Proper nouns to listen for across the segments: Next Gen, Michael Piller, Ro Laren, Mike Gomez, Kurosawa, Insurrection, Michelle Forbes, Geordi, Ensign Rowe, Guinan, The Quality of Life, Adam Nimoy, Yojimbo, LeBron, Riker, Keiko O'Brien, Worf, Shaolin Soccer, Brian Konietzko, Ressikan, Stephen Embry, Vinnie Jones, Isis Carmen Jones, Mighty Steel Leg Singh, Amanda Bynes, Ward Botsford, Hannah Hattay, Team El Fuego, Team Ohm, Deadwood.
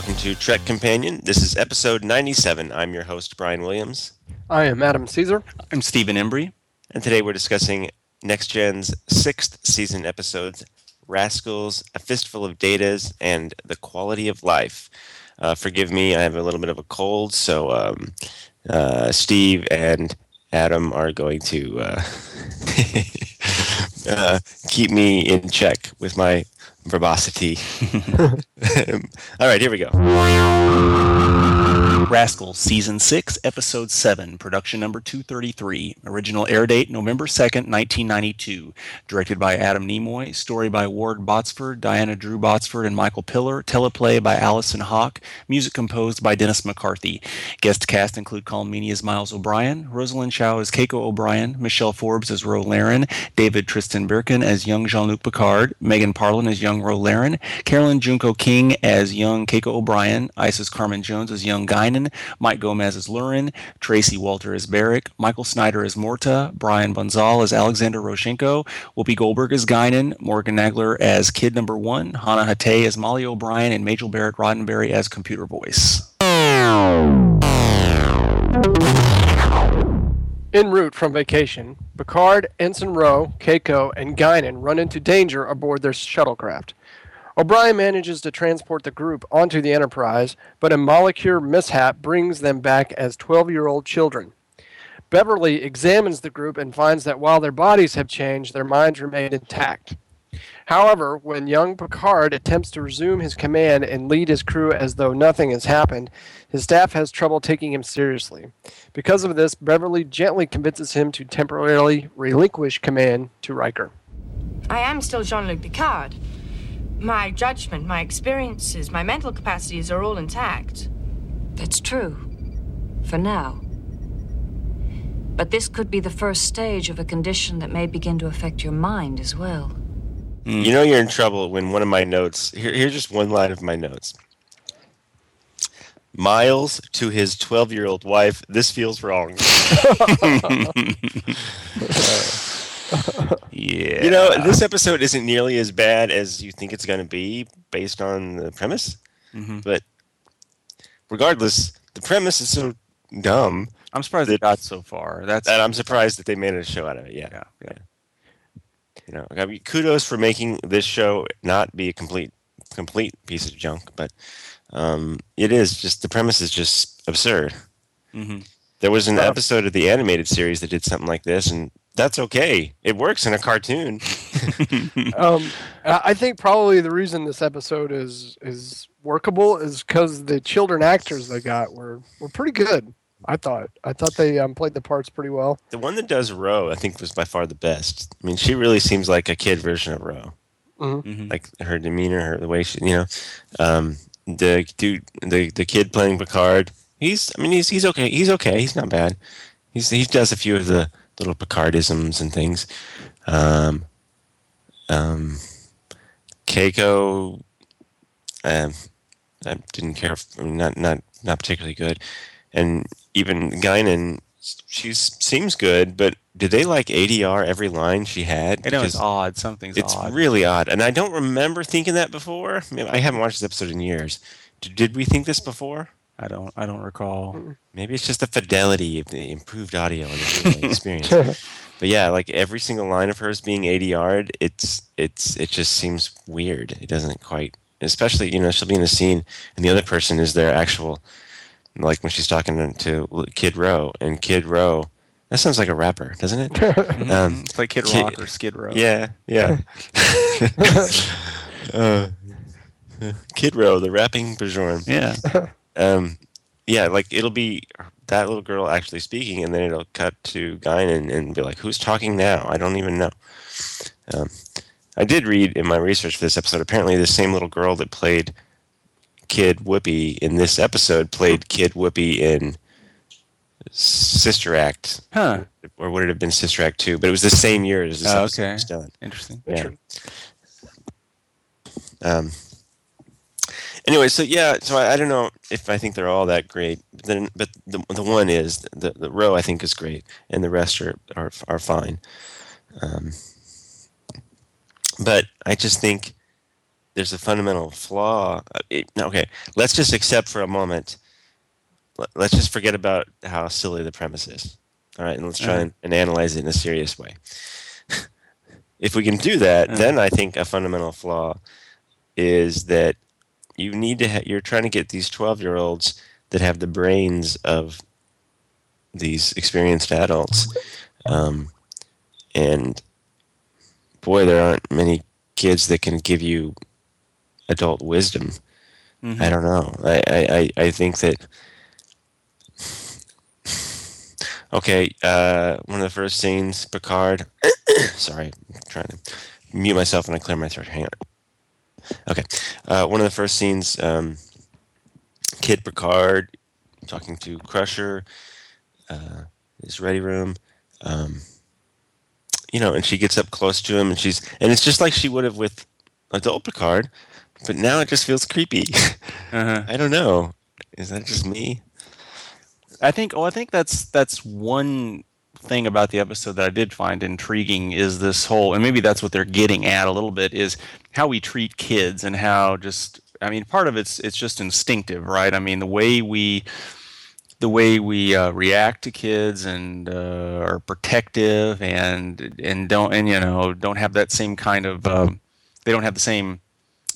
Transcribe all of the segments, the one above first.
welcome to Trek Companion. This is episode 97. I'm your host, Brian Williams. I am Adam Caesar. I'm Stephen Embry. And today we're discussing Next Gen's 6th season episodes, Rascals, A Fistful of Datas, and The Quality of Life. Forgive me, I have a little bit of a cold, so Steve and Adam are going to keep me in check with my verbosity. All right, here we go. Rascals, Season 6, Episode 7, Production Number 233. Original air date, November 2nd, 1992. Directed by Adam Nimoy. Story by Ward Botsford, Diana Drew Botsford, and Michael Piller. Teleplay by Allison Hawk. Music composed by Dennis McCarthy. Guest cast include Colm Meaney as Miles O'Brien, Rosalind Chao as Keiko O'Brien, Michelle Forbes as Ro Laren, David Tristan Birkin as young Jean-Luc Picard, Megan Parlin as young Ro Laren, Carolyn Junko King as young Keiko O'Brien, Isis Carmen Jones as young Guinan, Mike Gomez as Lurin, Tracy Walter as Barrick, Michael Snyder as Morta, Brian Bonsall as Alexander Roshenko, Whoopi Goldberg as Guinan, Morgan Nagler as Kid Number One, Hannah Hattay as Molly O'Brien, and Majel Barrett Roddenberry as Computer Voice. En route from vacation, Picard, Ensign Rowe, Keiko, and Guinan run into danger aboard their shuttlecraft. O'Brien manages to transport the group onto the Enterprise, but a molecule mishap brings them back as 12-year-old children. Beverly examines the group and finds that while their bodies have changed, their minds remain intact. However, when young Picard attempts to resume his command and lead his crew as though nothing has happened, his staff has trouble taking him seriously. Because of this, Beverly gently convinces him to temporarily relinquish command to Riker. I am still Jean-Luc Picard. My judgment, my experiences, my mental capacities are all intact. That's true. For now. But this could be the first stage of a condition that may begin to affect your mind as well. You know you're in trouble when one of my notes... Here's just one line of my notes. Miles to his 12-year-old wife, this feels wrong. Yeah. You know, this episode isn't nearly as bad as you think it's going to be based on the premise. Mm-hmm. But regardless, the premise is so dumb. I'm surprised it got so far. And I'm surprised that they made a show out of it. Yeah. You know, I mean, kudos for making this show not be a complete piece of junk. But it is just the premise is just absurd. Mm-hmm. There was an episode of the animated series that did something like this, and that's okay. It works in a cartoon. I think probably the reason this episode is workable is because the children actors they got were pretty good. I thought they played the parts pretty well. The one that does Ro, I think, was by far the best. I mean, she really seems like a kid version of Ro. Mm-hmm. Like her demeanor, the way she, you know, the dude, the kid playing Picard. He's okay. He's okay. He's not bad. He does a few of the little Picardisms and things. Keiko, I didn't care. Not particularly good. And even Guinan, she seems good, but did they like ADR every line she had? I know, it's odd. It's really odd. And I don't remember thinking that before. I haven't watched this episode in years. Did we think this before? I don't recall. Maybe it's just the fidelity of the improved audio and the experience. But yeah, like every single line of hers being ADR'd, it just seems weird. It doesn't quite, especially, you know, she'll be in a scene and the other person is their actual, like when she's talking to Kid Ro, that sounds like a rapper, doesn't it? It's like Kid Rock or Skid Row. Yeah. Kid Ro, the rapping Bajorn. Yeah. Yeah, like it'll be that little girl actually speaking, and then it'll cut to Guinan and be like, "Who's talking now? I don't even know." I did read in my research for this episode. Apparently, the same little girl that played Kid Whoopi in this episode played Kid Whoopi in Sister Act, or would it have been Sister Act 2? But it was the same year as this episode was done. Interesting. Yeah. Anyway, so I don't know if I think they're all that great, but the one is the Ro I think is great, and the rest are fine. But I just think there's a fundamental flaw. Okay, let's just accept for a moment. Let's just forget about how silly the premise is. All right, and let's try and analyze it in a serious way. If we can do that, then I think a fundamental flaw is that you need to you're trying to get these 12-year-olds that have the brains of these experienced adults. And boy, there aren't many kids that can give you adult wisdom. Mm-hmm. I don't know. I think that okay, one of the first scenes, Picard sorry, I'm trying to mute myself when I clear my throat. Hang on. Okay. One of the first scenes, Kid Picard talking to Crusher, his ready room, and she gets up close to him, and it's just like she would have with adult Picard, but now it just feels creepy. Uh-huh. I don't know. Is that just me? I think that's one thing about the episode that I did find intriguing is this whole, and maybe that's what they're getting at a little bit, is how we treat kids and how just, I mean, part of it's just instinctive, right? I mean, the way we react to kids and are protective and don't, and don't have that same kind of, they don't have the same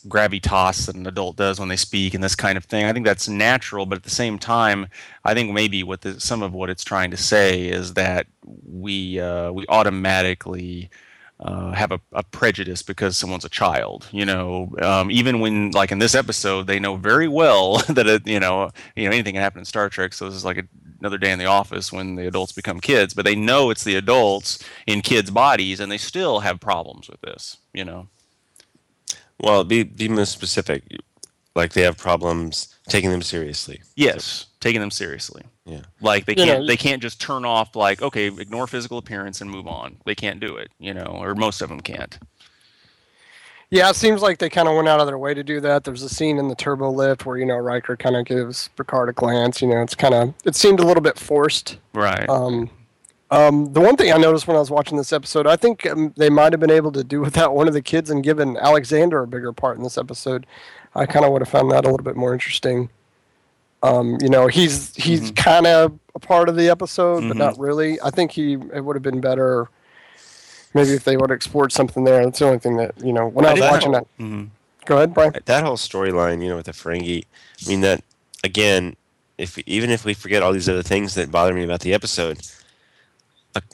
gravitas that an adult does when they speak and this kind of thing. I think that's natural, but at the same time, I think maybe some of what it's trying to say is that we automatically have a prejudice because someone's a child. Even when, like in this episode, they know very well that anything can happen in Star Trek. So this is like another day in the office when the adults become kids, but they know it's the adults in kids' bodies, and they still have problems with this. Well, be more specific. Like they have problems taking them seriously. Yes, taking them seriously. Yeah, like they can't just turn off. Like, okay, ignore physical appearance and move on. They can't do it. Or most of them can't. Yeah, it seems like they kind of went out of their way to do that. There's a scene in the turbo lift where Riker kind of gives Picard a glance. It seemed a little bit forced. Right. The one thing I noticed when I was watching this episode, I think they might have been able to do without one of the kids and given Alexander a bigger part in this episode. I kind of would have found that a little bit more interesting. He's mm-hmm. kind of a part of the episode, mm-hmm. but not really. I think it would have been better maybe if they would have explored something there. That's the only thing that, when I was watching that. Mm-hmm. Go ahead, Brian. That whole storyline, with the Ferengi, I mean, that, again, even if we forget all these other things that bother me about the episode,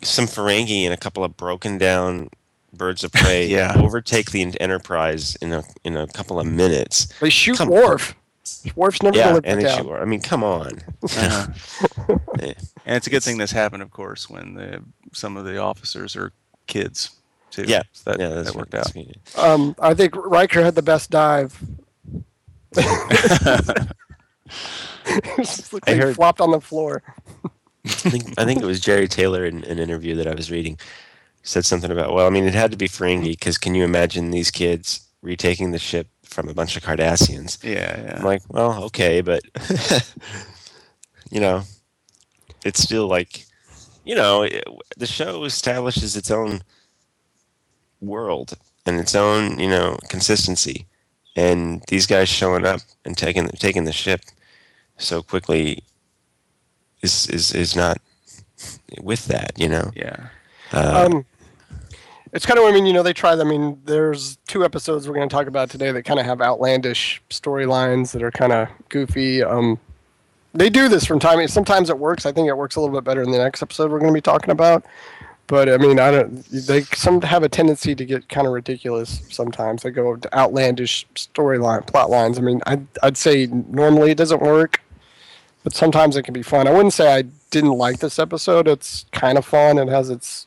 some Ferengi and a couple of broken down birds of prey overtake the Enterprise in a couple of minutes. They shoot Worf. Worf's never going to live down. I mean, come on. Uh-huh. Yeah. And it's a good thing this happened, of course, when some of the officers are kids too. Yeah, so that worked out. I think Riker had the best dive. He flopped on the floor. I think it was Jerry Taylor in an interview that I was reading said something about, it had to be Ferengi because can you imagine these kids retaking the ship from a bunch of Cardassians? Yeah. I'm like, well, okay, but, it's still like, the show establishes its own world and its own, consistency. And these guys showing up and taking the ship so quickly is not with that, Yeah. It's kind of, they try them. I mean, there's two episodes we're going to talk about today that kind of have outlandish storylines that are kind of goofy. They do this from time. Sometimes it works. I think it works a little bit better in the next episode we're going to be talking about. But, some have a tendency to get kind of ridiculous sometimes. They go to outlandish plot lines. I'd say normally it doesn't work. But sometimes it can be fun. I wouldn't say I didn't like this episode. It's kind of fun. It has its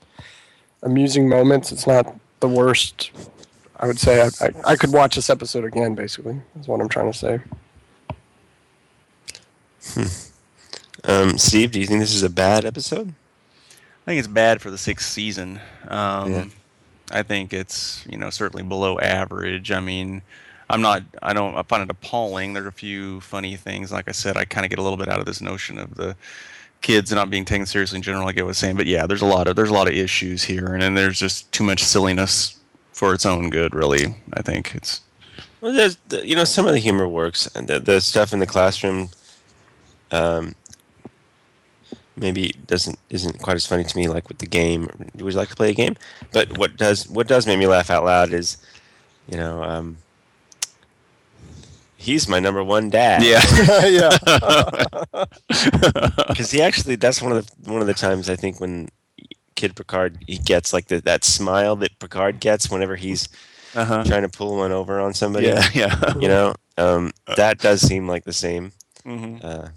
amusing moments. It's not the worst. I would say I could watch this episode again, basically, is what I'm trying to say. Steve, do you think this is a bad episode? I think it's bad for the 6th season. Yeah. I think it's, certainly below average. I find it appalling. There are a few funny things. Like I said, I kind of get a little bit out of this notion of the kids not being taken seriously in general, like I was saying. But yeah, there's a lot of issues here, and then there's just too much silliness for its own good, really, I think. It's Well, there's, you know, some of the humor works, and the stuff in the classroom maybe isn't quite as funny to me. Like with the game, would you like to play a game? But what does make me laugh out loud is, you know, he's my number one dad. Yeah, yeah. Because he actually, that's one of the times I think when Kid Picard, he gets like that smile that Picard gets whenever he's trying to pull one over on somebody. Yeah, yeah. You know, that does seem like the same. Mm-hmm.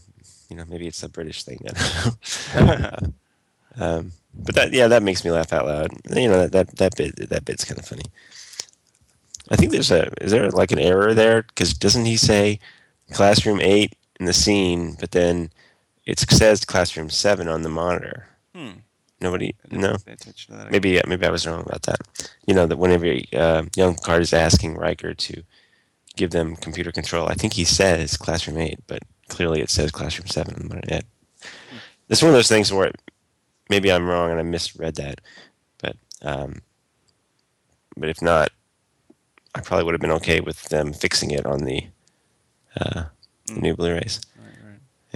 You know, maybe it's a British thing. I don't know. But that makes me laugh out loud. You know, that bit's kind of funny. I think is there like an error there? Because doesn't he say classroom 8 in the scene, but then it says classroom 7 on the monitor? Nobody, no. Maybe I was wrong about that. You know, that whenever young Picard is asking Riker to give them computer control, I think he says classroom 8, but clearly it says classroom 7 on the monitor. It's one of those things where maybe I'm wrong and I misread that, but if not, I probably would have been okay with them fixing it on the new Blu-rays.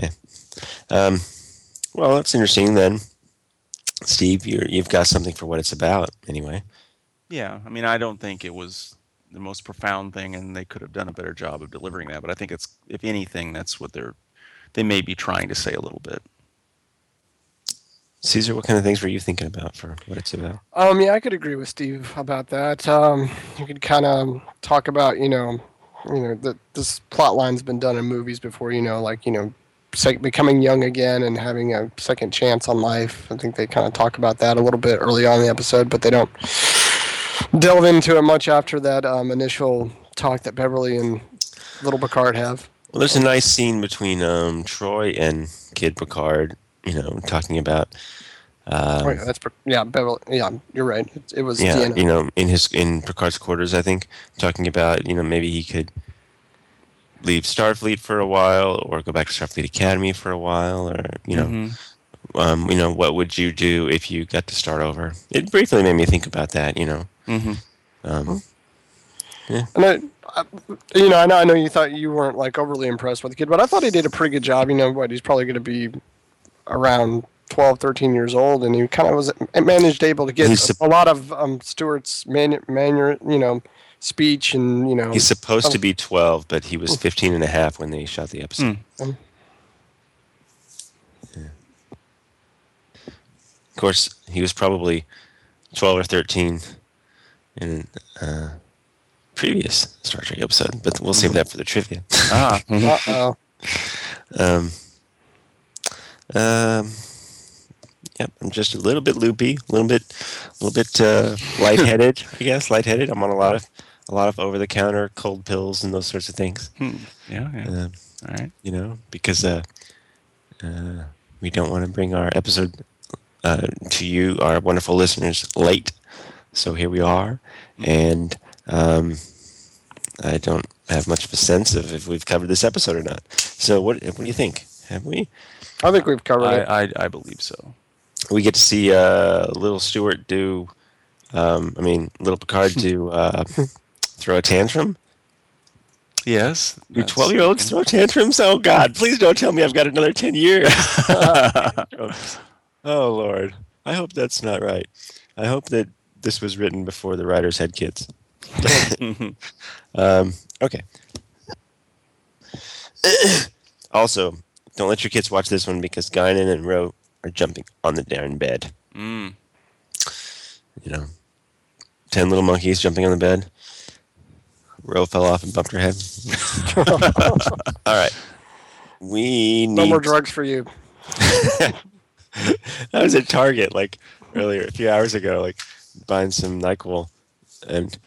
Right. Yeah. Well, that's interesting then. Steve, you've got something for what it's about anyway. Yeah. I mean, I don't think it was the most profound thing, and they could have done a better job of delivering that. But I think it's, if anything, that's what they may be trying to say a little bit. Caesar, what kind of things were you thinking about for what it's about? Yeah, I could agree with Steve about that. You could kind of talk about, you know, that this plot line's been done in movies before. You know, like, you know, becoming young again and having a second chance on life. I think they kind of talk about that a little bit early on in the episode, but they don't delve into it much after that initial talk that Beverly and Little Picard have. Well, there's a nice scene between Troy and Kid Picard. You know, talking about. Oh, yeah, Beverly. Yeah, you're right. It was. Yeah, Deanna. You know, in Picard's quarters, I think, talking about, you know, maybe he could leave Starfleet for a while, or go back to Starfleet Academy for a while, or you know, you know, what would you do if you got to start over? It briefly made me think about that. You know. Yeah. And I know you thought you weren't like overly impressed with the kid, but I thought he did a pretty good job. You know what? He's probably going to be around 12, 13 years old, and he kind of was able to get a lot of Stewart's speech, and you know, he's supposed to be 12, but he was 15 and a half when they shot the episode. Yeah. Of course, he was probably 12 or 13 in previous Star Trek episode, but we'll save that for the trivia. Yep, I'm just a little bit loopy, a little bit lightheaded. I guess lightheaded. I'm on a lot of over-the-counter cold pills and those sorts of things. All right. You know, because we don't want to bring our episode to you, our wonderful listeners, late. So here we are, and I don't have much of a sense of if we've covered this episode or not. So what do you think? Have we? I think we've covered it. I believe so. We get to see Little Stewart do, Little Picard do throw a tantrum. Yes. Do 12-year-olds throw tantrums? Oh, God, please don't tell me I've got another 10 years. Oh, Lord. I hope that's not right. I hope that this was written before the writers had kids. Okay. Also, don't let your kids watch this one because Guinan and Ro are jumping on the darn bed. You know, 10 little monkeys jumping on the bed. Ro fell off and bumped her head. All right. No more drugs for you. I was at Target a few hours ago, buying some NyQuil, and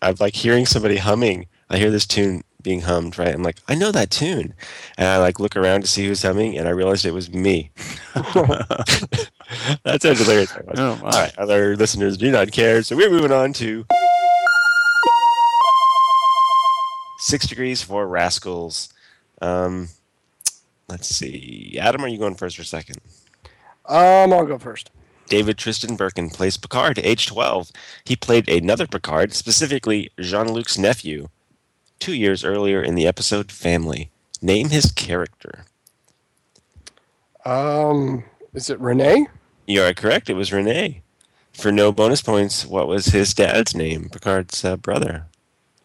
I'm hearing somebody humming. I hear this tune being hummed, right? I'm like, I know that tune. And I look around to see who's humming, and I realized it was me. That sounds hilarious. Oh, wow. All right, other listeners do not care, so we're moving on to 6 Degrees for Rascals. Let's see. Adam, are you going first or second? I'll go first. David Tristan Birkin plays Picard, age 12. He played another Picard, specifically Jean-Luc's nephew, 2 years earlier in the episode Family. Name his character. Is it Renee? You are correct. It was Renee. For no bonus points, what was his dad's name? Picard's brother.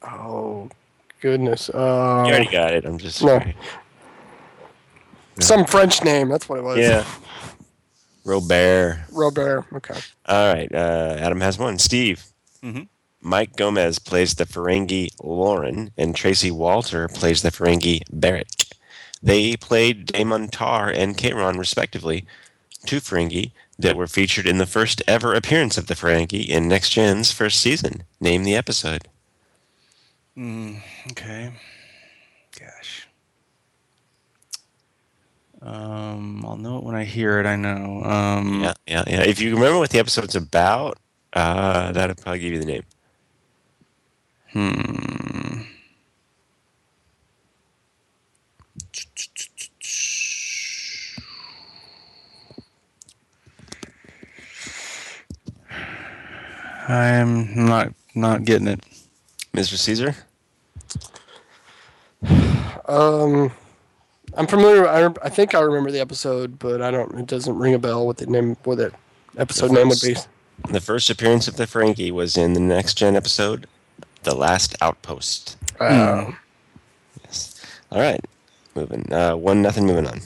Oh, goodness. You already got it. I'm just sorry. No. Some French name. That's what it was. Yeah. Robert. Okay. All right. Adam has one. Steve. Mm-hmm. Mike Gomez plays the Ferengi Lurin, and Tracy Walter plays the Ferengi Barrett. They played Daemon Tar and Kairon, respectively, two Ferengi that were featured in the first ever appearance of the Ferengi in Next Gen's first season. Name the episode. Okay. Gosh. I'll know it when I hear it, I know. Yeah. If you remember what the episode's about, that'll probably give you the name. I'm not getting it. Mr. Caesar? I'm familiar. I think I remember the episode, but I don't. It doesn't ring a bell what the name, what that episode name would be. The first appearance of the Ferengi was in the Next Gen episode, The Last Outpost. Yes. All right. Moving. 1-0. Moving on.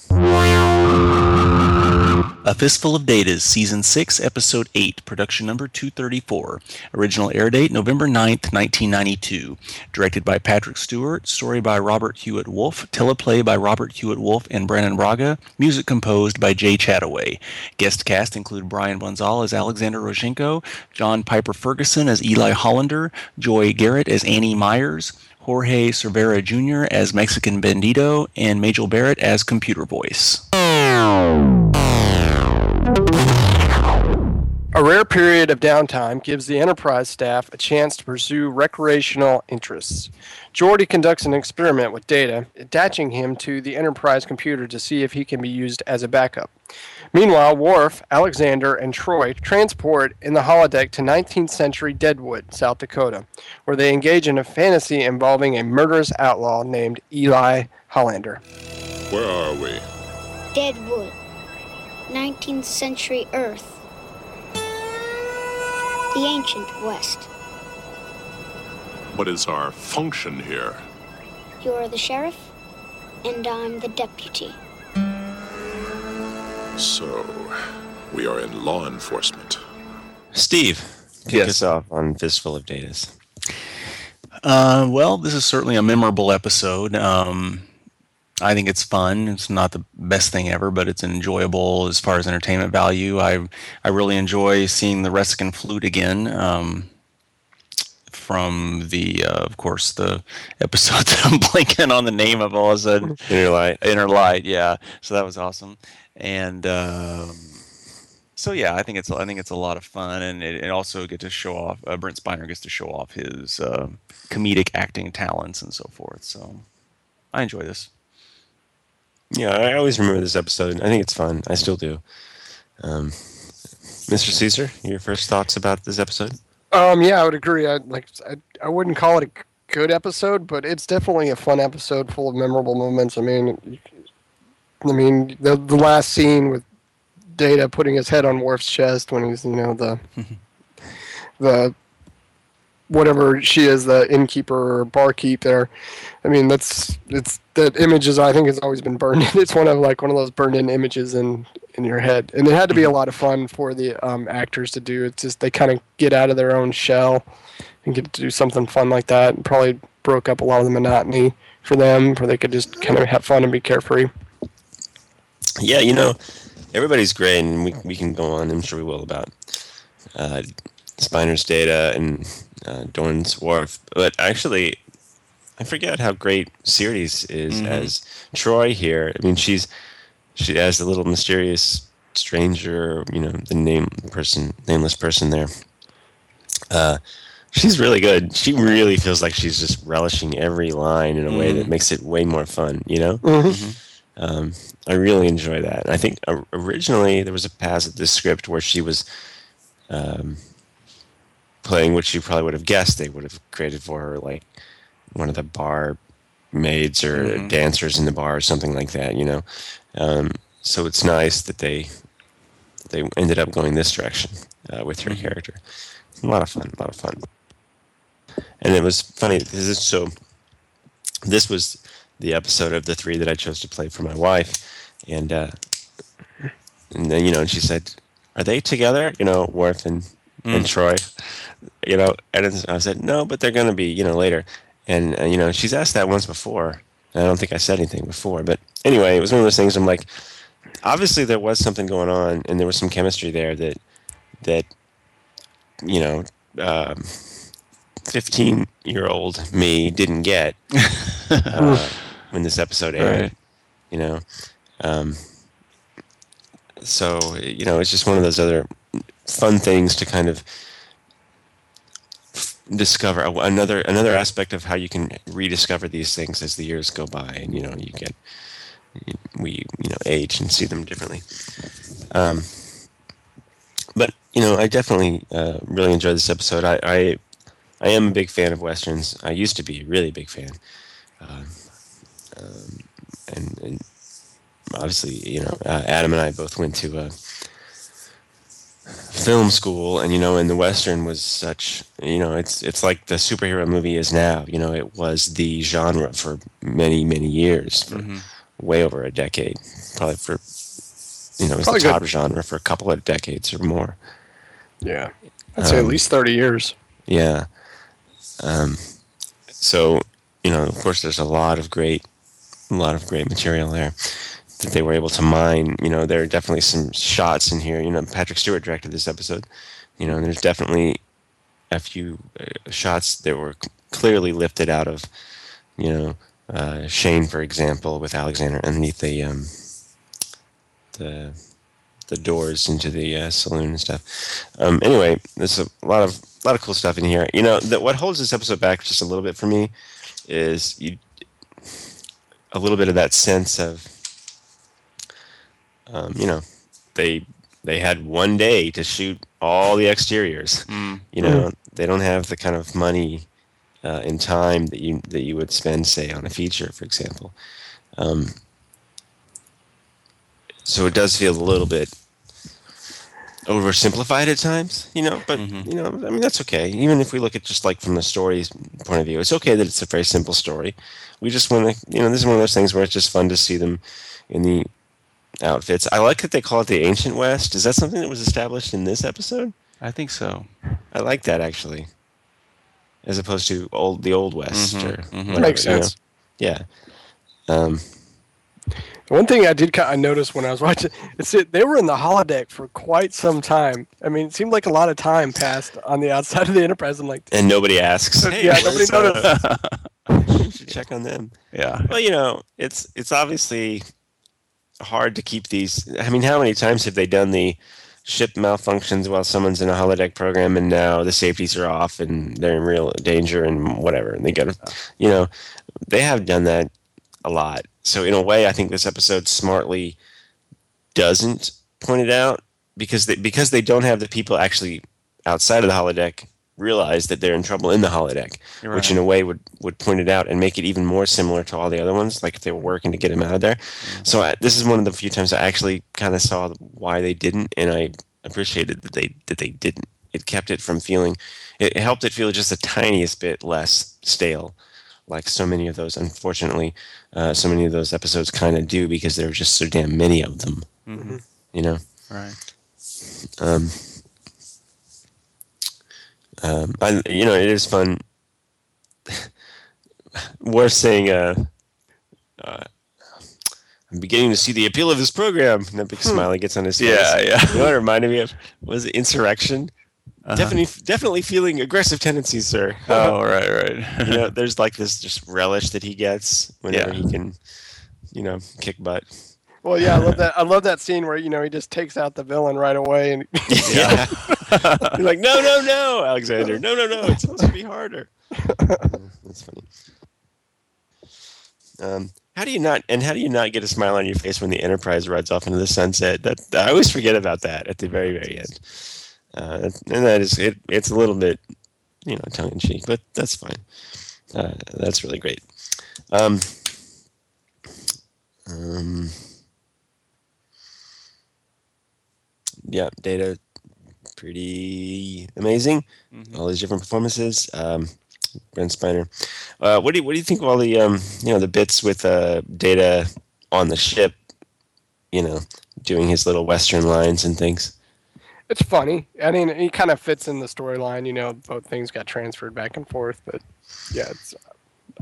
A Fistful of Datas, Season 6, Episode 8, Production Number 234. Original air date, November 9th, 1992. Directed by Patrick Stewart. Story by Robert Hewitt Wolf. Teleplay by Robert Hewitt Wolf and Brandon Braga. Music composed by Jay Chataway. Guest cast include Brian Bonsall as Alexander Roshenko, John Piper Ferguson as Eli Hollander, Joy Garrett as Annie Myers, Jorge Cervera Jr. as Mexican Bandito, and Majel Barrett as Computer Voice. A rare period of downtime gives the Enterprise staff a chance to pursue recreational interests. Geordi conducts an experiment with Data, attaching him to the Enterprise computer to see if he can be used as a backup. Meanwhile, Worf, Alexander, and Troy transport in the holodeck to 19th century Deadwood, South Dakota, where they engage in a fantasy involving a murderous outlaw named Eli Hollander. Where are we? Deadwood, 19th century Earth. The ancient West. What is our function here? You're the sheriff, and I'm the deputy. So, we are in law enforcement. Steve, kick us off on Fistful of Datas. Well, this is certainly a memorable episode. I think it's fun. It's not the best thing ever, but it's enjoyable as far as entertainment value. I really enjoy seeing the Ressikan flute again from the, of course, the episode that I'm blanking on the name of all of a sudden. Inner Light, yeah. So that was awesome. And I think it's a lot of fun, and it also gets to show off. Brent Spiner gets to show off his comedic acting talents and so forth. So I enjoy this. Yeah, I always remember this episode. I think it's fun. I still do. Mr. Caesar, your first thoughts about this episode? Yeah, I would agree. I wouldn't call it a good episode, but it's definitely a fun episode full of memorable moments. I mean, the last scene with Data putting his head on Worf's chest when he's, the whatever she is, the innkeeper or barkeep there. I mean, that image is, I think, has always been burned in. It's one of those burned-in images in your head. And it had to be a lot of fun for the actors to do. It's just they kind of get out of their own shell and get to do something fun like that. It probably broke up a lot of the monotony for them, where they could just kind of have fun and be carefree. Yeah, everybody's great, and we can go on, I'm sure we will, about Spiner's Data and Dorn's Worf. But actually, I forget how great Ceres is as Troy here. I mean, she has the little mysterious stranger, the nameless person there. She's really good. She really feels like she's just relishing every line in a way that makes it way more fun, Mm-hmm. I really enjoy that. I think originally there was a pass at this script where she was playing what she probably would have guessed they would have created for her, like one of the bar maids or dancers in the bar or something like that, you know. So it's nice that they ended up going this direction with her character. It's a lot of fun. And it was funny. This was the episode of the three that I chose to play for my wife, and then, you know, and she said, "Are they together? You know, Worf and Troy, you know?" And I said, "No, but they're going to be, you know, later." And you know, she's asked that once before, and I don't think I said anything before. But anyway, it was one of those things. I'm like, obviously there was something going on, and there was some chemistry there that you know, 15-year-old me didn't get when this episode aired. Right. You know, so you know, it's just one of those other fun things to kind of discover another aspect of how you can rediscover these things as the years go by, and you know, we age and see them differently. But you know, I definitely really enjoyed this episode. I am a big fan of westerns. I used to be a really big fan, and obviously, you know, Adam and I both went to film school, and you know, and the western was such, you know, it's like the superhero movie is now. You know, it was the genre for many years, for way over a decade, probably for, you know, it was probably the top genre for a couple of decades or more. Yeah, I'd say at least 30 years. Yeah. So you know, of course, there's a lot of great material there that they were able to mine. You know, there are definitely some shots in here. You know, Patrick Stewart directed this episode. You know, and there's definitely a few shots that were clearly lifted out of, you know, Shane, for example, with Alexander underneath the doors into the saloon and stuff. Anyway, there's a lot of cool stuff in here. You know, what holds this episode back just a little bit for me is a little bit of that sense of, you know, they had one day to shoot all the exteriors. You know, they don't have the kind of money and time that you would spend, say, on a feature, for example. So it does feel a little bit oversimplified at times, you know. But you know, I mean, that's okay. Even if we look at just like from the story's point of view, it's okay that it's a very simple story. We just want to, you know, this is one of those things where it's just fun to see them in the outfits. I like that they call it the Ancient West. Is that something that was established in this episode? I think so. I like that, actually, as opposed to the Old West. Or that makes sense. You know? Yeah. One thing I did kind of notice when I was watching, it's that they were in the holodeck for quite some time. I mean, it seemed like a lot of time passed on the outside of the Enterprise. I'm like, and nobody asks. Hey, yeah, nobody noticed. You should check on them. Yeah. Well, you know, it's obviously hard to keep these. I mean, how many times have they done the ship malfunctions while someone's in a holodeck program, and now the safeties are off and they're in real danger and whatever, and they gotta, you know, they have done that a lot. So in a way, I think this episode smartly doesn't point it out, because they don't have the people actually outside of the holodeck realize that they're in trouble in the holodeck, right, which in a way would point it out and make it even more similar to all the other ones, like if they were working to get him out of there. So this is one of the few times I actually kind of saw why they didn't, and I appreciated that they didn't. It kept it from feeling, it helped it feel just the tiniest bit less stale, like so many of those, unfortunately, so many of those episodes kind of do, because there were just so damn many of them, you know? Right. You know, it is fun. Worth saying, I'm beginning to see the appeal of this program. And that big smile he gets on his face. Yeah. You know what it reminded me of? Was it Insurrection? Definitely feeling aggressive tendencies, sir. Oh, right. You know, there's like this just relish that he gets whenever he can, you know, kick butt. Well, yeah, I love that scene where, you know, he just takes out the villain right away, and he's like, no, Alexander, no, it's supposed to be harder. That's funny. How do you not get a smile on your face when the Enterprise rides off into the sunset? That I always forget about that at the very, very end. And that is, it's a little bit, you know, tongue in cheek, but that's fine. That's really great. Yeah, Data, pretty amazing. Mm-hmm. All these different performances. Brent Spiner. What do you think of all the the bits with Data on the ship, doing his little Western lines and things? It's funny. I mean, he kind of fits in the storyline. Both things got transferred back and forth. But yeah,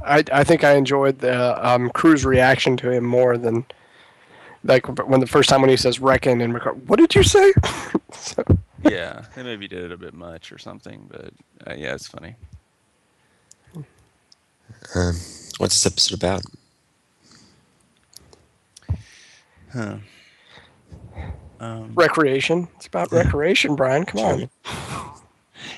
I think I enjoyed the crew's reaction to him more than like when the first time when he says "reckon" and "what did you say?" So. Yeah, they maybe did it a bit much or something. But yeah, it's funny. What's this episode about? Huh. Recreation. It's about recreation, Brian. Come on.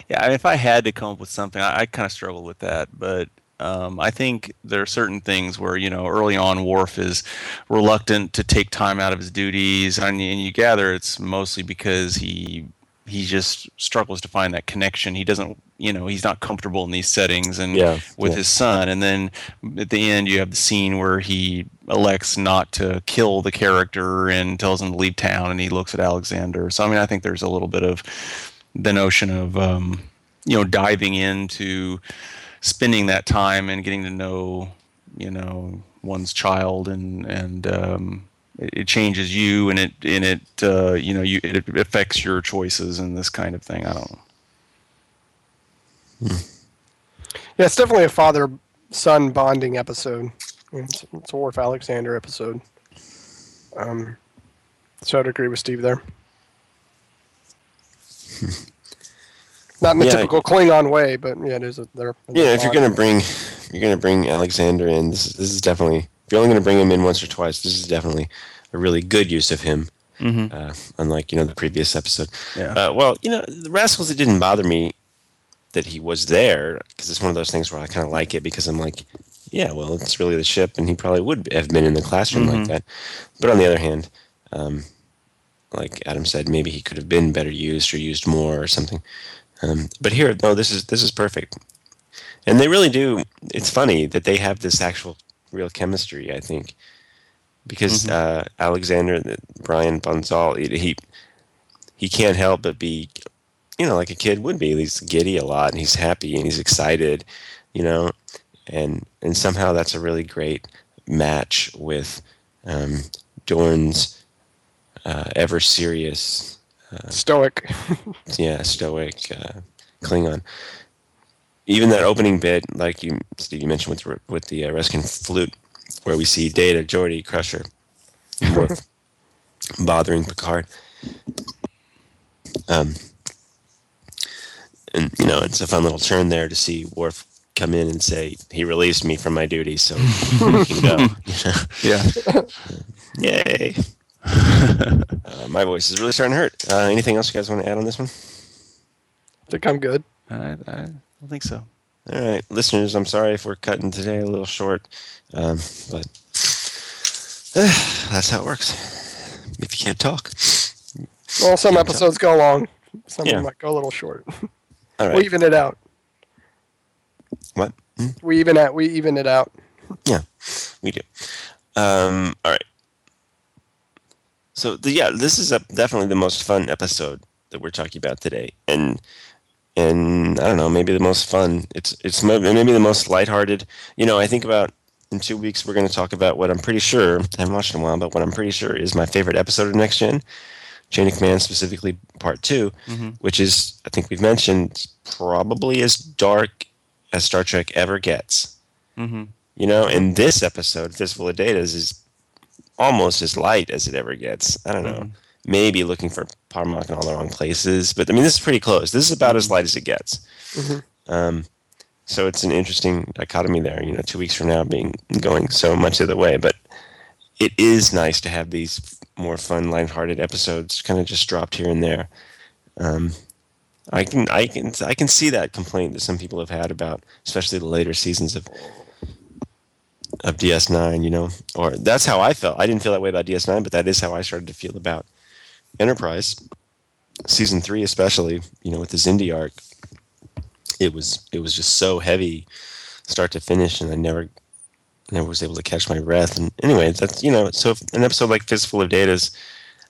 Yeah, I mean, if I had to come up with something, I kind of struggle with that. But I think there are certain things where, early on, Worf is reluctant to take time out of his duties. And you gather it's mostly because he just struggles to find that connection. He doesn't, he's not comfortable in these settings and with his son. And then at the end, you have the scene where he elects not to kill the character and tells him to leave town, and he looks at Alexander. So, I mean, I think there's a little bit of the notion of, diving into spending that time and getting to know, one's child and it changes you, and it affects your choices and this kind of thing. I don't know. Yeah, it's definitely a father-son bonding episode. It's a Worf Alexander episode. So I'd agree with Steve there. Not in the typical Klingon way, but yeah, it is there. Yeah, if you're gonna bring Alexander in, this is definitely. If you're only going to bring him in once or twice, this is definitely a really good use of him, mm-hmm. Unlike the previous episode. Yeah. The Rascals, it didn't bother me that he was there, because it's one of those things where I kind of like it, because I'm like, yeah, well, it's really the ship, and he probably would have been in the classroom mm-hmm. like that. But on the other hand, like Adam said, maybe he could have been better used or used more or something. But here, no, this is perfect. And they really do. It's funny that they have this actual real chemistry, I think, because mm-hmm. Alexander, Brian Bonsall, he can't help but be, like a kid would be. He's giddy a lot, and he's happy, and he's excited, and somehow that's a really great match with Dorn's ever serious, stoic, stoic Klingon. Even that opening bit, like you, Steve, you mentioned with the Ressikan flute, where we see Data, Geordi, Crusher, Worf bothering Picard, and it's a fun little turn there to see Worf come in and say, "He released me from my duty, so we can go." Yeah, yay! My voice is really starting to hurt. Anything else you guys want to add on this one? I think I'm good. I don't think so. All right, listeners, I'm sorry if we're cutting today a little short, but that's how it works. If you can't talk. Well, some episodes go long. Some might go a little short. All right. We even it out. What? Hmm? We even it out. Yeah, we do. All right. So, this is definitely the most fun episode that we're talking about today, and I don't know, maybe the most fun. It's maybe the most lighthearted. I think about in 2 weeks we're going to talk about what I'm pretty sure, I haven't watched in a while, but what I'm pretty sure is my favorite episode of Next Gen, Chain of Command, specifically Part 2, mm-hmm. which is, I think we've mentioned, probably as dark as Star Trek ever gets. Mm-hmm. And this episode, Fistful of Datas, is almost as light as it ever gets. I don't know. Mm-hmm. Maybe looking for Parmak in all the wrong places. But, I mean, this is pretty close. This is about as light as it gets. Mm-hmm. So it's an interesting dichotomy there, 2 weeks from now being going so much of the way. But it is nice to have these more fun, lighthearted episodes kind of just dropped here and there. I can see that complaint that some people have had about, especially the later seasons of DS9, Or that's how I felt. I didn't feel that way about DS9, but that is how I started to feel about Enterprise, season 3 especially, with the Xindi arc, it was just so heavy, start to finish, and I never was able to catch my breath. And anyway, that's, you know, so if an episode like Fistful of Datas,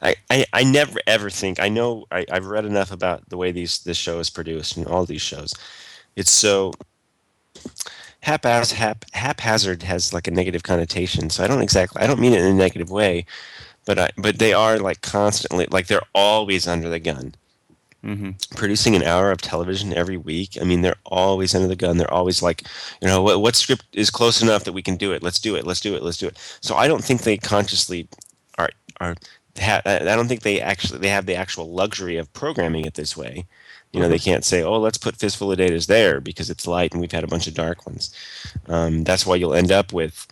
I never ever think, I know I've read enough about the way this show is produced and all these shows. It's so haphazard has like a negative connotation. So I don't mean it in a negative way, but they are like constantly, like they're always under the gun. Mm-hmm. Producing an hour of television every week. I mean, they're always under the gun. They're always like, you know, what script is close enough that we can do it? Let's do it. Let's do it. Let's do it. So I don't think they consciously I don't think they have the actual luxury of programming it this way. You know, they can't say, oh, let's put Fistful of Datas there because it's light and we've had a bunch of dark ones. That's why you'll end up with,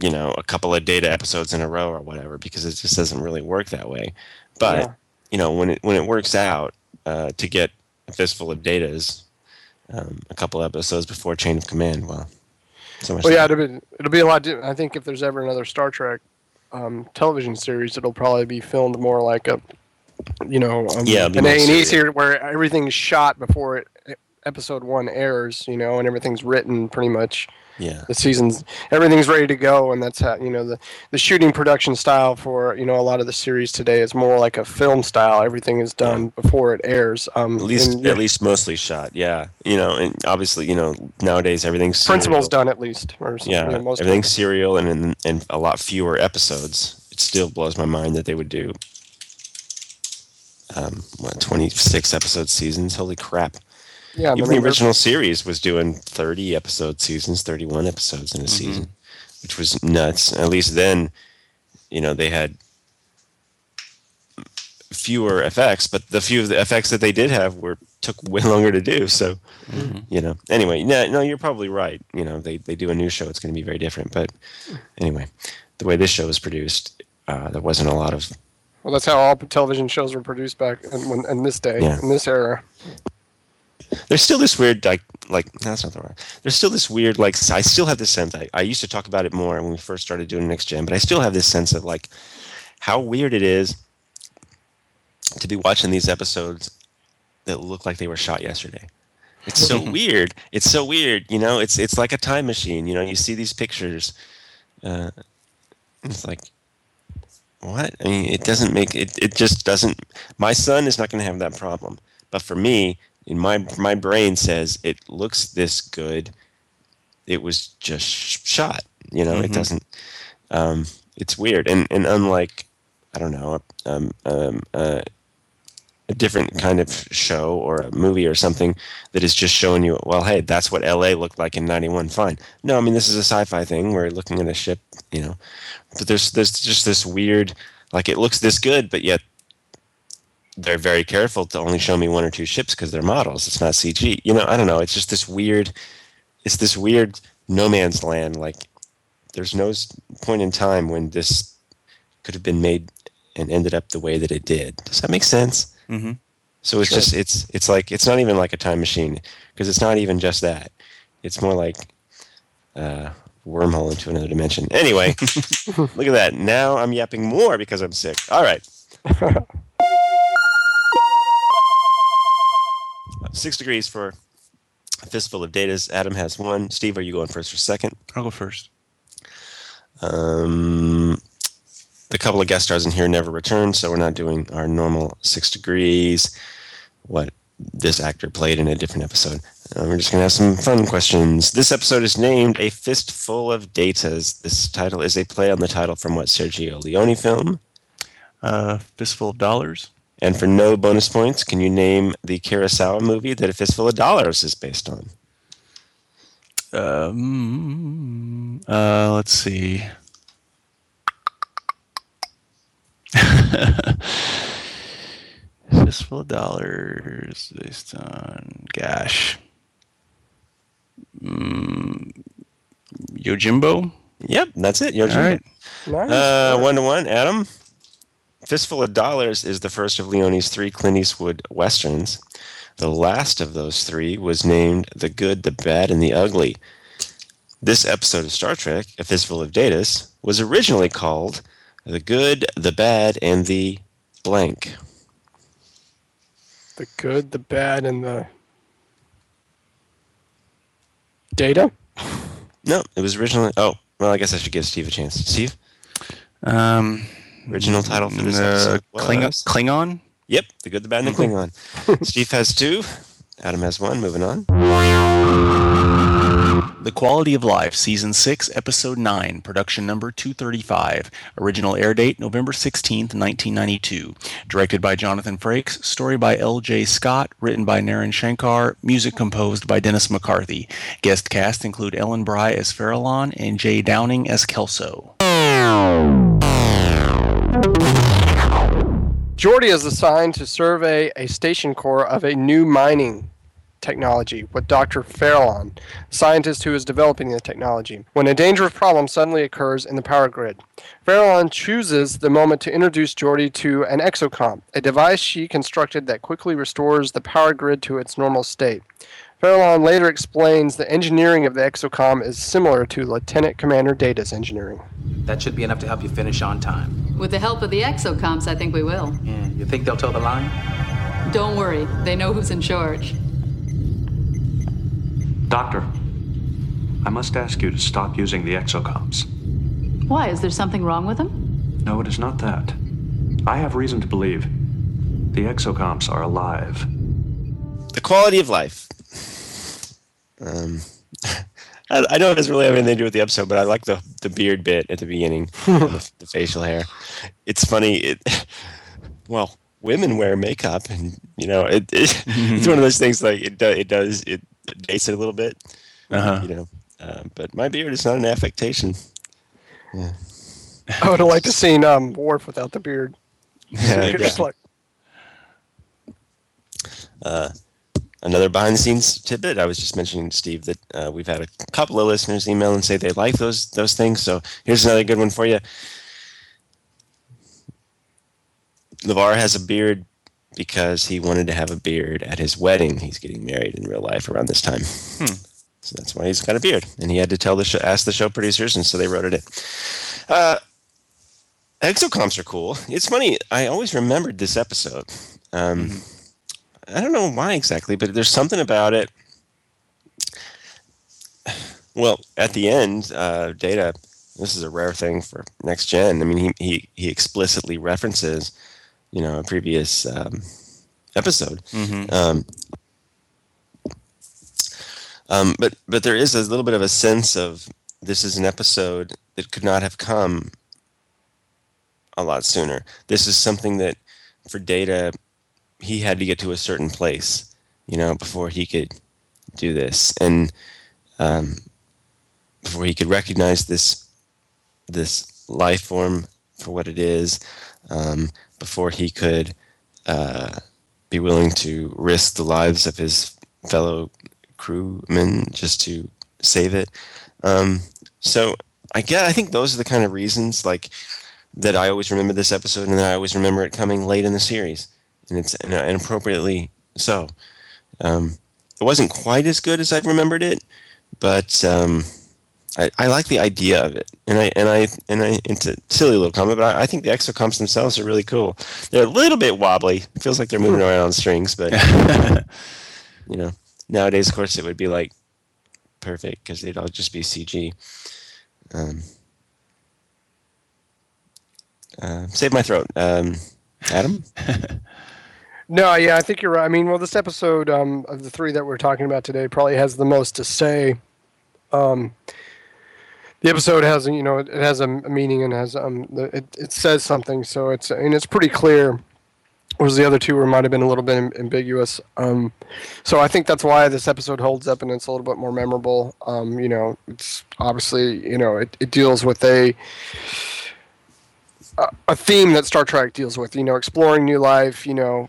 you know, a couple of Data episodes in a row or whatever, because it just doesn't really work that way. But, you know, when it works out, to get a Fistful of Datas a couple episodes before Chain of Command, well, so much. Well, yeah, it'll be a lot different. I think if there's ever another Star Trek television series, it'll probably be filmed more like a, you know, an A&E series where everything's shot before episode one airs, you know, and everything's written pretty much. Yeah, the seasons, everything's ready to go, and that's how, you know, the shooting production style for, you know, a lot of the series today is more like a film style. Everything is done before it airs. At least mostly shot. Yeah, you know, and obviously, you know, nowadays everything's principal's done at least. Or, yeah, you know, everything's serial and a lot fewer episodes. It still blows my mind that they would do 26 episode seasons. Holy crap. Yeah, even the original series was doing 30 episode seasons, 31 episodes in a season, which was nuts. At least then, you know, they had fewer effects, but the few of the effects that they did have took way longer to do. So, you know, anyway, no, you're probably right. You know, they do a new show, it's going to be very different. But anyway, the way this show was produced, there wasn't a lot of. Well, that's how all television shows were produced back in this day, in this era. There's still this weird, like that's not the right. There's still this weird, like, I still have this sense. I used to talk about it more when we first started doing Next Gen, but I still have this sense of, like, how weird it is to be watching these episodes that look like they were shot yesterday. It's so weird. It's so weird. You know, it's like a time machine. You know, you see these pictures. It's like, what? I mean, it doesn't make it. It just doesn't. My son is not going to have that problem, but for me. And my brain says it looks this good. It was just shot, you know. It doesn't. It's weird, and unlike, I don't know, a different kind of show or a movie or something that is just showing you, well, hey, that's what LA looked like in '91. Fine. No, I mean, this is a sci-fi thing where you're looking at a ship, you know. But there's just this weird, like, it looks this good, but yet. They're very careful to only show me one or two ships because they're models. It's not CG. You know, I don't know. It's just this weird, no man's land. Like, there's no point in time when this could have been made and ended up the way that it did. Does that make sense? Mm-hmm. So it's just, it's like, it's not even like a time machine because it's not even just that. It's more like wormhole into another dimension. Anyway, look at that. Now I'm yapping more because I'm sick. All right. 6 degrees for a Fistful of Datas. Adam has one. Steve, are you going first or second? I'll go first. The couple of guest stars in here never returned, so we're not doing our normal 6 degrees. What this actor played in a different episode. We're just going to have some fun questions. This episode is named A Fistful of Datas. This title is a play on the title from what Sergio Leone film? Fistful of Dollars. And for no bonus points, can you name the Kurosawa movie that A Fistful of Dollars is based on? Let's see. Fistful of Dollars based on, gosh. Yojimbo? Yep, that's it. Yojimbo. All right. Nice. 1-1, Adam? Fistful of Dollars is the first of Leone's 3 Clint Eastwood westerns. The last of those 3 was named The Good, the Bad, and the Ugly. This episode of Star Trek, A Fistful of Datas, was originally called The Good, the Bad, and the blank. The Good, the Bad, and the Data? No, it was originally... Oh, well, I guess I should give Steve a chance. Steve? Original title for this episode was... Klingon? Yep, The Good, the Bad, and the Klingon. Steve has 2. Adam has 1. Moving on. The Quality of Life, Season 6, Episode 9, Production Number 235. Original air date, November 16th, 1992. Directed by Jonathan Frakes. Story by L.J. Scott. Written by Naren Shankar. Music composed by Dennis McCarthy. Guest cast include Ellen Bry as Farallon and Jay Downing as Kelso. Geordi is assigned to survey a station core of a new mining technology with Dr. Farallon, scientist who is developing the technology, when a dangerous problem suddenly occurs in the power grid. Farallon chooses the moment to introduce Geordi to an exocomp, a device she constructed that quickly restores the power grid to its normal state. Farallon later explains the engineering of the exocom is similar to Lieutenant Commander Data's engineering. That should be enough to help you finish on time. With the help of the exocomps, I think we will. Yeah, you think they'll toe the line? Don't worry. They know who's in charge. Doctor, I must ask you to stop using the exocomps. Why? Is there something wrong with them? No, it is not that. I have reason to believe the exocomps are alive. The Quality of Life. I know it doesn't really have anything to do with the episode, but I like the beard bit at the beginning, the facial hair. It's funny. Well, women wear makeup, and it's one of those things. Like it dates it a little bit, But my beard is not an affectation. Yeah. I would have liked to seen Worf without the beard. Another behind-the-scenes tidbit, I was just mentioning, Steve, that we've had a couple of listeners email and say they like those things, so here's another good one for you. LeVar has a beard because he wanted to have a beard at his wedding. He's getting married in real life around this time. So that's why he's got a beard, and he had to ask the show producers, and so they wrote it in. Exocomps are cool. It's funny, I always remembered this episode. I don't know why exactly, but there's something about it. Well, at the end, Data, this is a rare thing for Next Gen. I mean, he explicitly references, a previous episode. But there is a little bit of a sense of this is an episode that could not have come a lot sooner. This is something that, for Data, he had to get to a certain place, before he could do this, and before he could recognize this life form for what it is, before he could be willing to risk the lives of his fellow crewmen just to save it. So I think those are the kind of reasons that I always remember this episode, and that I always remember it coming late in the series. And it's inappropriately so. It wasn't quite as good as I've remembered it, but I like the idea of it. And it's a silly little comment, but I think the exocomps themselves are really cool. They're a little bit wobbly. It feels like they're moving around on strings, but nowadays, of course, it would be like perfect because they'd all just be CG. Save my throat. Adam? No, yeah, I think you're right. I mean, well, this episode of the three that we're talking about today probably has the most to say. The episode has, it has a meaning and has it says something. So it's pretty clear. Whereas the other two might have been a little bit ambiguous. So I think that's why this episode holds up and it's a little bit more memorable. It's obviously it deals with a theme that Star Trek deals with, exploring new life,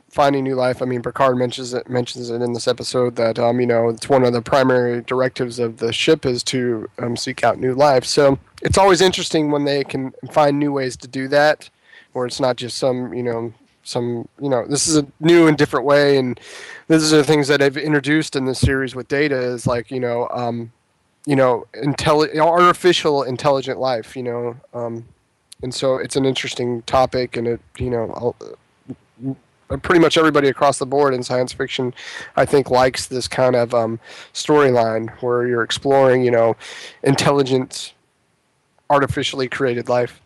finding new life. I mean, Picard mentions it in this episode that, it's one of the primary directives of the ship is to seek out new life. So it's always interesting when they can find new ways to do that, where it's not just this is a new and different way. And these are the things that I've introduced in this series with Data is artificial intelligent life, And so it's an interesting topic, and it pretty much everybody across the board in science fiction, I think, likes this kind of storyline where you're exploring, you know, intelligent, artificially created life.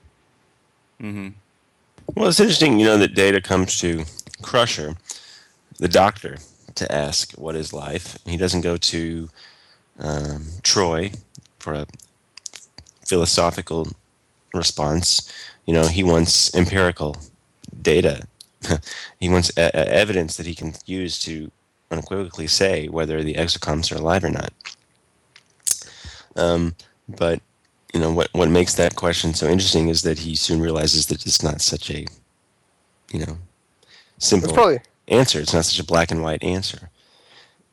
Mm-hmm. Well, it's interesting, you know, that Data comes to Crusher, the doctor, to ask what is life. He doesn't go to Troy for a philosophical response. You know, he wants empirical data. He wants evidence that he can use to unequivocally say whether the exocomps are alive or not. But, you know, what makes that question so interesting is that he soon realizes that it's not such a, you know, simple answer. It's not such a black and white answer.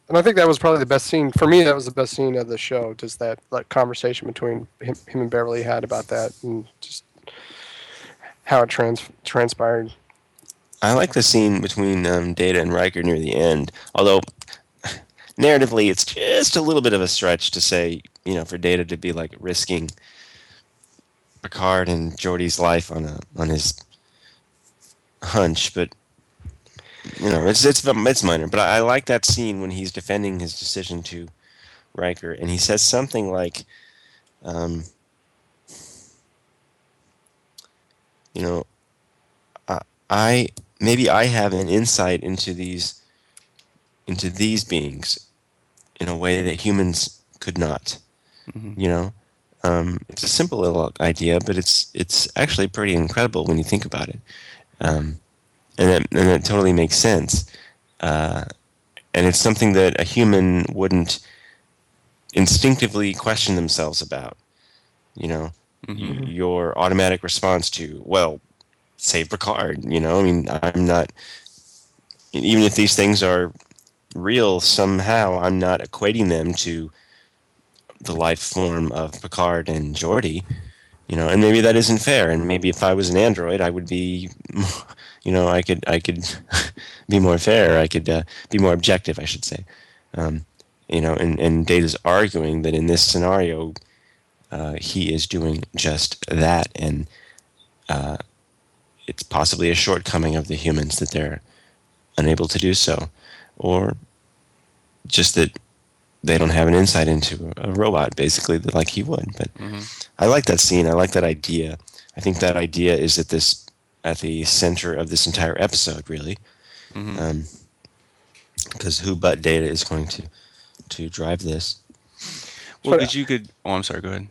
And I think that was probably the best scene. For me, that was the best scene of the show, just that, like, conversation between him and Beverly had about that and just how it transpired. I like the scene between Data and Riker near the end, although narratively it's just a little bit of a stretch to say, you know, for Data to be like risking Picard and Geordi's life on his hunch, but you know, it's minor. But I like that scene when he's defending his decision to Riker, and he says something like, you know, I have an insight into these beings in a way that humans could not. Mm-hmm. You know, it's a simple little idea, but it's actually pretty incredible when you think about it, and it totally makes sense. And it's something that a human wouldn't instinctively question themselves about. You know, mm-hmm. Your automatic response to, well, save Picard, you know, I mean, I'm not, even if these things are real somehow, I'm not equating them to the life form of Picard and Geordi, you know, and maybe that isn't fair, and maybe if I was an android, I would be, you know, I could be more fair, I could be more objective, I should say, you know, and Data's arguing that in this scenario, he is doing just that, and, it's possibly a shortcoming of the humans that they're unable to do so, or just that they don't have an insight into a robot, basically, like he would. But mm-hmm. I like that scene. I like that idea. I think that idea is at the center of this entire episode, really, because mm-hmm. Who but Data is going to drive this? Well, but you could. Oh, I'm sorry. Go ahead.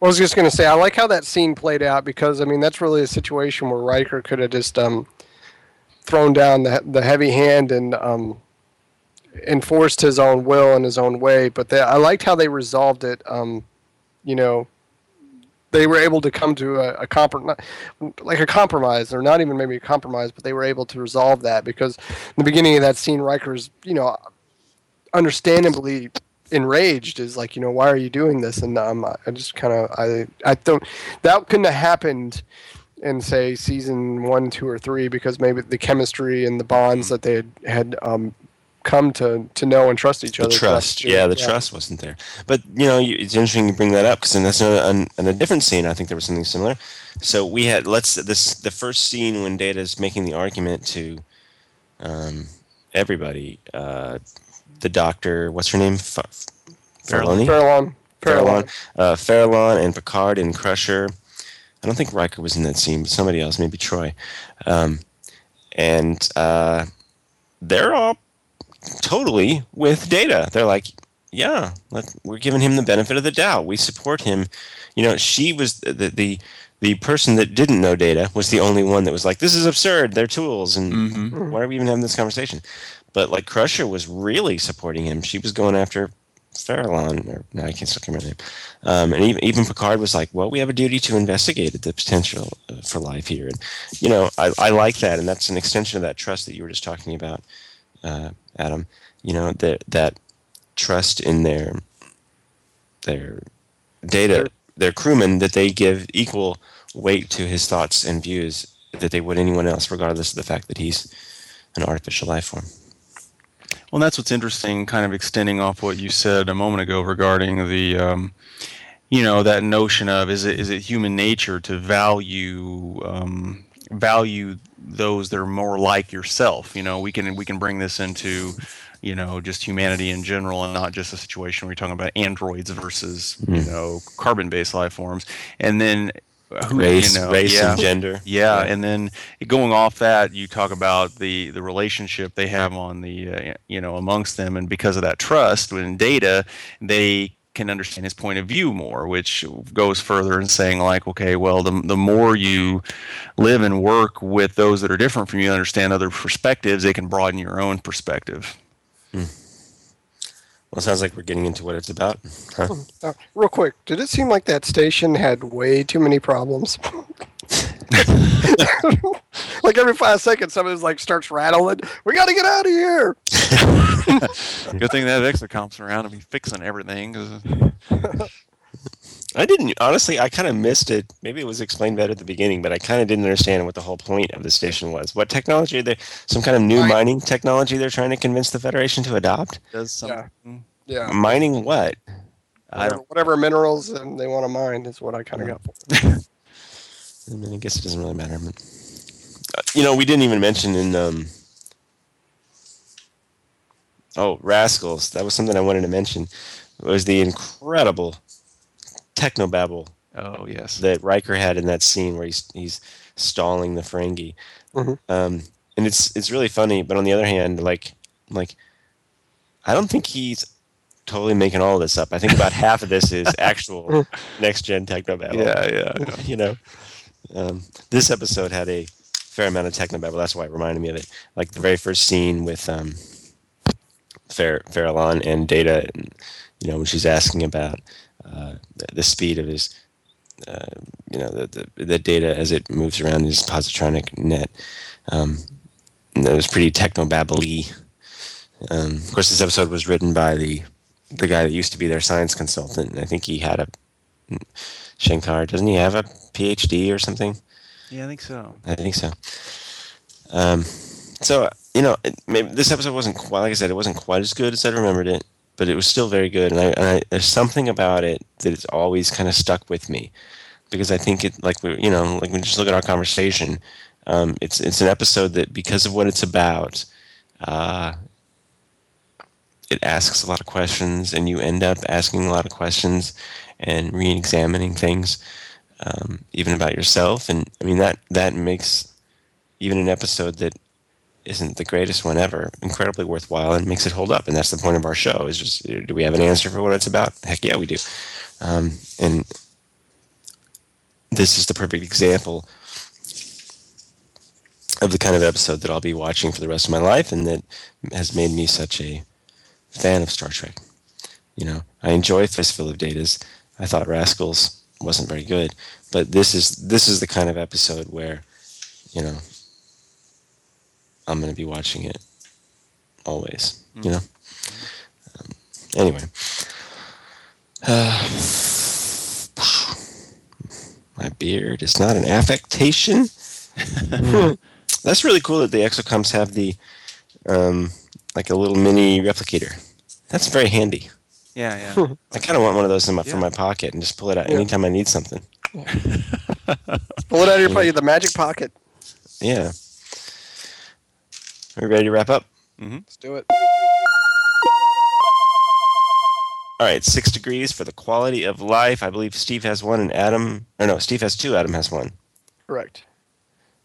I was just going to say, I like how that scene played out because, I mean, that's really a situation where Riker could have just thrown down the heavy hand and enforced his own will in his own way. But I liked how they resolved it. You know, they were able to come to a compromise, or not even maybe a compromise, but they were able to resolve that because in the beginning of that scene, Riker's, you know, understandably enraged, is like, you know, why are you doing this? And I just kind of I don't, that couldn't have happened in, say, season 1, 2, or 3 because maybe the chemistry and the bonds that they had come to know and trust each other. Trust wasn't there. But you know, it's interesting you bring that up because that's in a different scene. I think there was something similar. So we had the first scene when Data's making the argument to everybody. The doctor, what's her name? Farallon and Picard and Crusher. I don't think Riker was in that scene, but somebody else, maybe Troy. And they're all totally with Data. They're like, yeah, we're giving him the benefit of the doubt. We support him. You know, she was the person that didn't know Data was the only one that was like, this is absurd. They're tools, and mm-hmm. Why are we even having this conversation? But like Crusher was really supporting him. She was going after Farallon, or no, I can't still remember her name. And even Picard was like, "Well, we have a duty to investigate the potential for life here." And you know, I like that, and that's an extension of that trust that you were just talking about, Adam. You know, that trust in their Data, their crewmen, that they give equal weight to his thoughts and views that they would anyone else, regardless of the fact that he's an artificial life form. Well, that's what's interesting, kind of extending off what you said a moment ago regarding the, you know, that notion of is it human nature to value those that are more like yourself. You know, we can bring this into, you know, just humanity in general, and not just a situation where you're talking about androids versus you know, carbon-based life forms, and then race and gender. Yeah, and then going off that, you talk about the relationship they have on the you know, amongst them, and because of that trust within Data, they can understand his point of view more, which goes further in saying, like, okay, well, the more you live and work with those that are different from you, understand other perspectives, they can broaden your own perspective. Well, it sounds like we're getting into what it's about. Huh? Real quick, did it seem like that station had way too many problems? Like every 5 seconds, somebody's like starts rattling. We got to get out of here. Good thing that Exocom's around and be fixing everything. I didn't, honestly. I kind of missed it. Maybe it was explained better at the beginning, but I kind of didn't understand what the whole point of the station was. What technology are they? Some kind of new mining technology they're trying to convince the Federation to adopt? Yeah. Mining what? Whatever minerals they want to mine is what I kind of got. I mean, I guess it doesn't really matter. But, you know, we didn't even mention in Rascals. That was something I wanted to mention. It was the incredible technobabble. Oh yes, that Riker had in that scene where he's stalling the Ferengi. Mm-hmm. And it's really funny. But on the other hand, like I don't think he's totally making all of this up. I think about half of this is actual Next Gen technobabble. Yeah. You know. This episode had a fair amount of technobabble. That's why it reminded me of it. Like the very first scene with Farallon and Data, and, you know, when she's asking about the speed of his, you know, the data as it moves around his positronic net. That was pretty technobabble-y. Of course, this episode was written by the guy that used to be their science consultant, and I think he had Shankar, doesn't he have a PhD or something? Yeah, I think so. So, you know, maybe this episode wasn't quite, like I said, it wasn't quite as good as I remembered it, but it was still very good. And there's something about it that it's always kind of stuck with me, because I think it, like, we, you know, like we just look at our conversation. It's an episode that, because of what it's about, it asks a lot of questions, and you end up asking a lot of questions and re-examining things, even about yourself. And I mean, that makes even an episode that isn't the greatest one ever incredibly worthwhile, and makes it hold up. And that's the point of our show, is just, do we have an answer for what it's about? Heck yeah, we do. And this is the perfect example of the kind of episode that I'll be watching for the rest of my life, and that has made me such a fan of Star Trek. You know, I enjoy Fistful of Datas. I thought Rascals wasn't very good, but this is the kind of episode where, you know, I'm going to be watching it always. You know. Anyway, my beard is not an affectation. That's really cool that the Exocoms have the like a little mini replicator. That's very handy. Yeah. I kind of want one of those in from my pocket and just pull it out anytime I need something. Pull it out of your pocket, the magic pocket. Yeah. Are we ready to wrap up? Mm-hmm. Let's do it. All right, 6 degrees for The Quality of Life. I believe Steve has one, and Steve has two, Adam has one. Correct.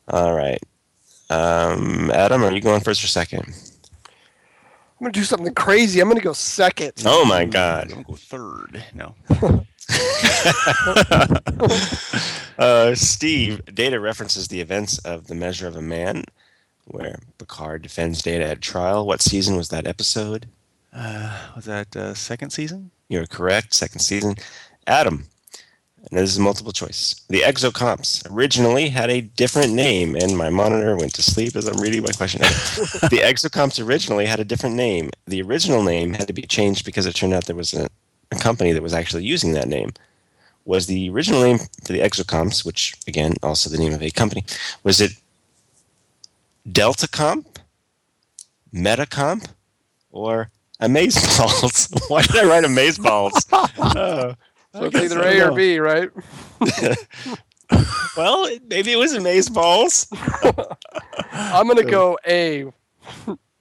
All right. Adam, are you going first or second? I'm going to do something crazy. I'm going to go second. Oh, my God. I'm going to go third. No. Steve, Data references the events of The Measure of a Man, where Picard defends Data at trial. What season was that episode? Was that second season? You're correct. Second season. Adam, and this is multiple choice. The Exocomps originally had a different name, and my monitor went to sleep as I'm reading my question. The Exocomps originally had a different name. The original name had to be changed because it turned out there was a company that was actually using that name. Was the original name for the Exocomps, which, again, also the name of a company, was it Delta Comp, Metacomp, or Amazeballs? Why did I write Amazeballs? So it's either A or B, right? Well, maybe it was Amazeballs. I'm going to go A.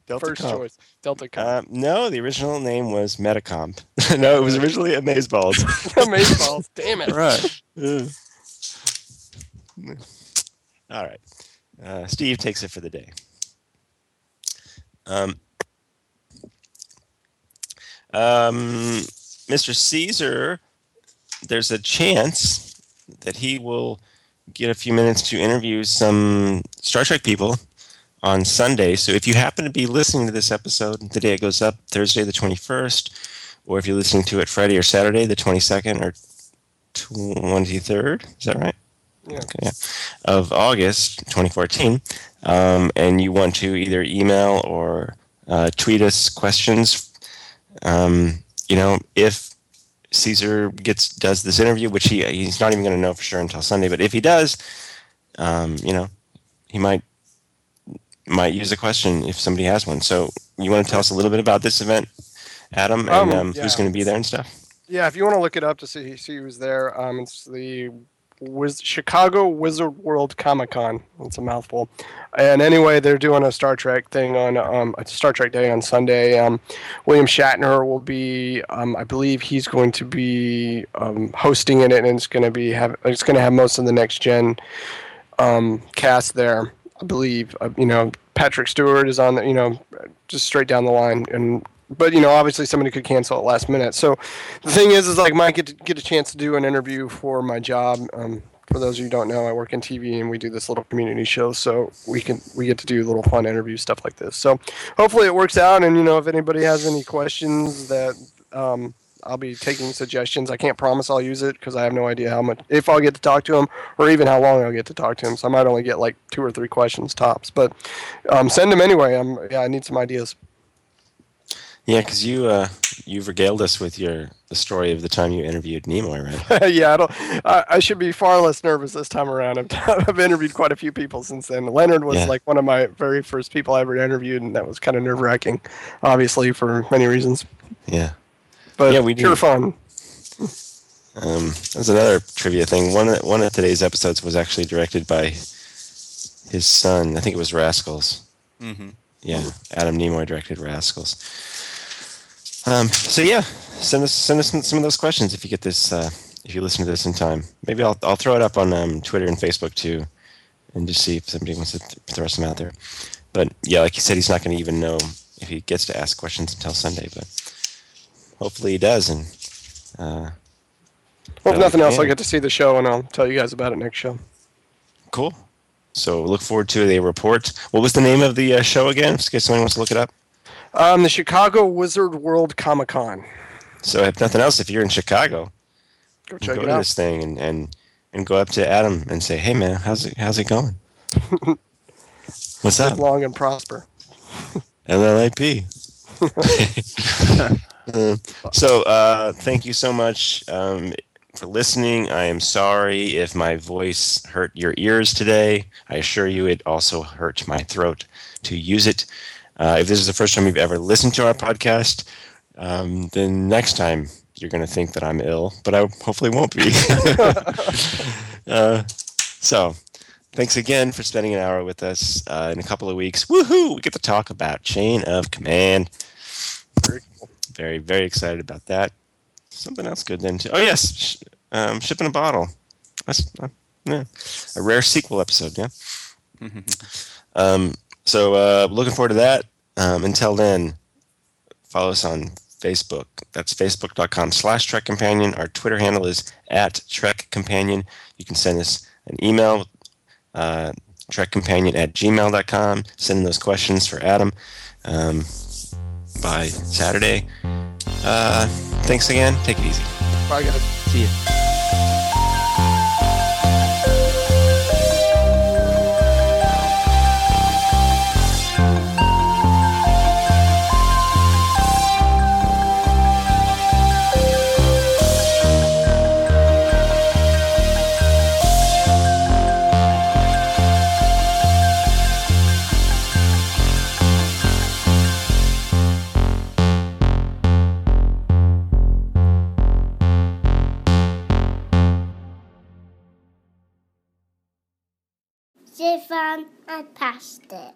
Delta First Comp. Choice, Delta Comp. No, the original name was Metacomp. No, it was originally Amazeballs. Amazeballs, damn it. Right. All right. Steve takes it for the day. Mr. Caesar, there's a chance that he will get a few minutes to interview some Star Trek people on Sunday. So if you happen to be listening to this episode the day it goes up, Thursday the 21st, or if you're listening to it Friday or Saturday the 22nd or 23rd, is that right? Yeah. Okay, yeah. Of August 2014, and you want to either email or tweet us questions, if Caesar does this interview, which he's not even going to know for sure until Sunday, but if he does, he might use a question if somebody has one. So you want to tell us a little bit about this event, Adam, and who's going to be there and stuff? Yeah, if you want to look it up to see who's there, it's the Chicago Wizard World Comic-Con. It's a mouthful. And anyway, they're doing a Star Trek thing on a Star Trek Day on Sunday. William Shatner will be, I believe he's going to be hosting it, and it's going to have most of the Next Gen cast there. I believe, Patrick Stewart is on there, just straight down the line. But, obviously somebody could cancel at last minute. So the thing is like Mike get a chance to do an interview for my job. For those of you who don't know, I work in TV and we do this little community show. So we get to do little fun interview stuff like this. So hopefully it works out. And, if anybody has any questions that I'll be taking suggestions. I can't promise I'll use it because I have no idea how much, if I'll get to talk to him or even how long I'll get to talk to him. So I might only get like 2 or 3 questions tops, but send them anyway. I need some ideas. Yeah, because you've regaled us with the story of the time you interviewed Nimoy, right? Yeah, I should be far less nervous this time around. I've interviewed quite a few people since then. Leonard was like one of my very first people I ever interviewed, and that was kind of nerve-wracking, obviously, for many reasons. Yeah. But pure fun. There's another trivia thing. One of today's episodes was actually directed by his son. I think it was Rascals. Mm-hmm. Yeah, Adam Nimoy directed Rascals. So send us some of those questions if you get this. If you listen to this in time, maybe I'll throw it up on Twitter and Facebook too, and just see if somebody wants to throw some out there. But yeah, like you said, he's not going to even know if he gets to ask questions until Sunday. But hopefully he does. And well, if nothing else, I'll get to see the show, and I'll tell you guys about it next show. Cool. So look forward to the report. What was the name of the show again? In case someone wants to look it up. The Chicago Wizard World Comic Con. So if nothing else, if you're in Chicago, go check it out. This thing and go up to Adam and say, "Hey man, how's it going? What's up? Live long and prosper." LLAP. So thank you so much. For listening. I am sorry if my voice hurt your ears today. I assure you it also hurt my throat to use it. If this is the first time you've ever listened to our podcast, then next time you're going to think that I'm ill, but I hopefully won't be. So thanks again for spending an hour with us. In a couple of weeks, woohoo, we get to talk about Chain of Command. Very cool. Very, very excited about that. Something else good then too. Oh yes, Ship in a Bottle. That's a rare sequel episode. Yeah. So looking forward to that. Until then, follow us on Facebook. That's facebook.com/Trek Companion. Our Twitter handle is @Trek Companion. You can send us an email, trekcompanion@gmail.com. Send in those questions for Adam by Saturday. Thanks again. Take it easy. Bye, guys. See ya. Divan and pasta.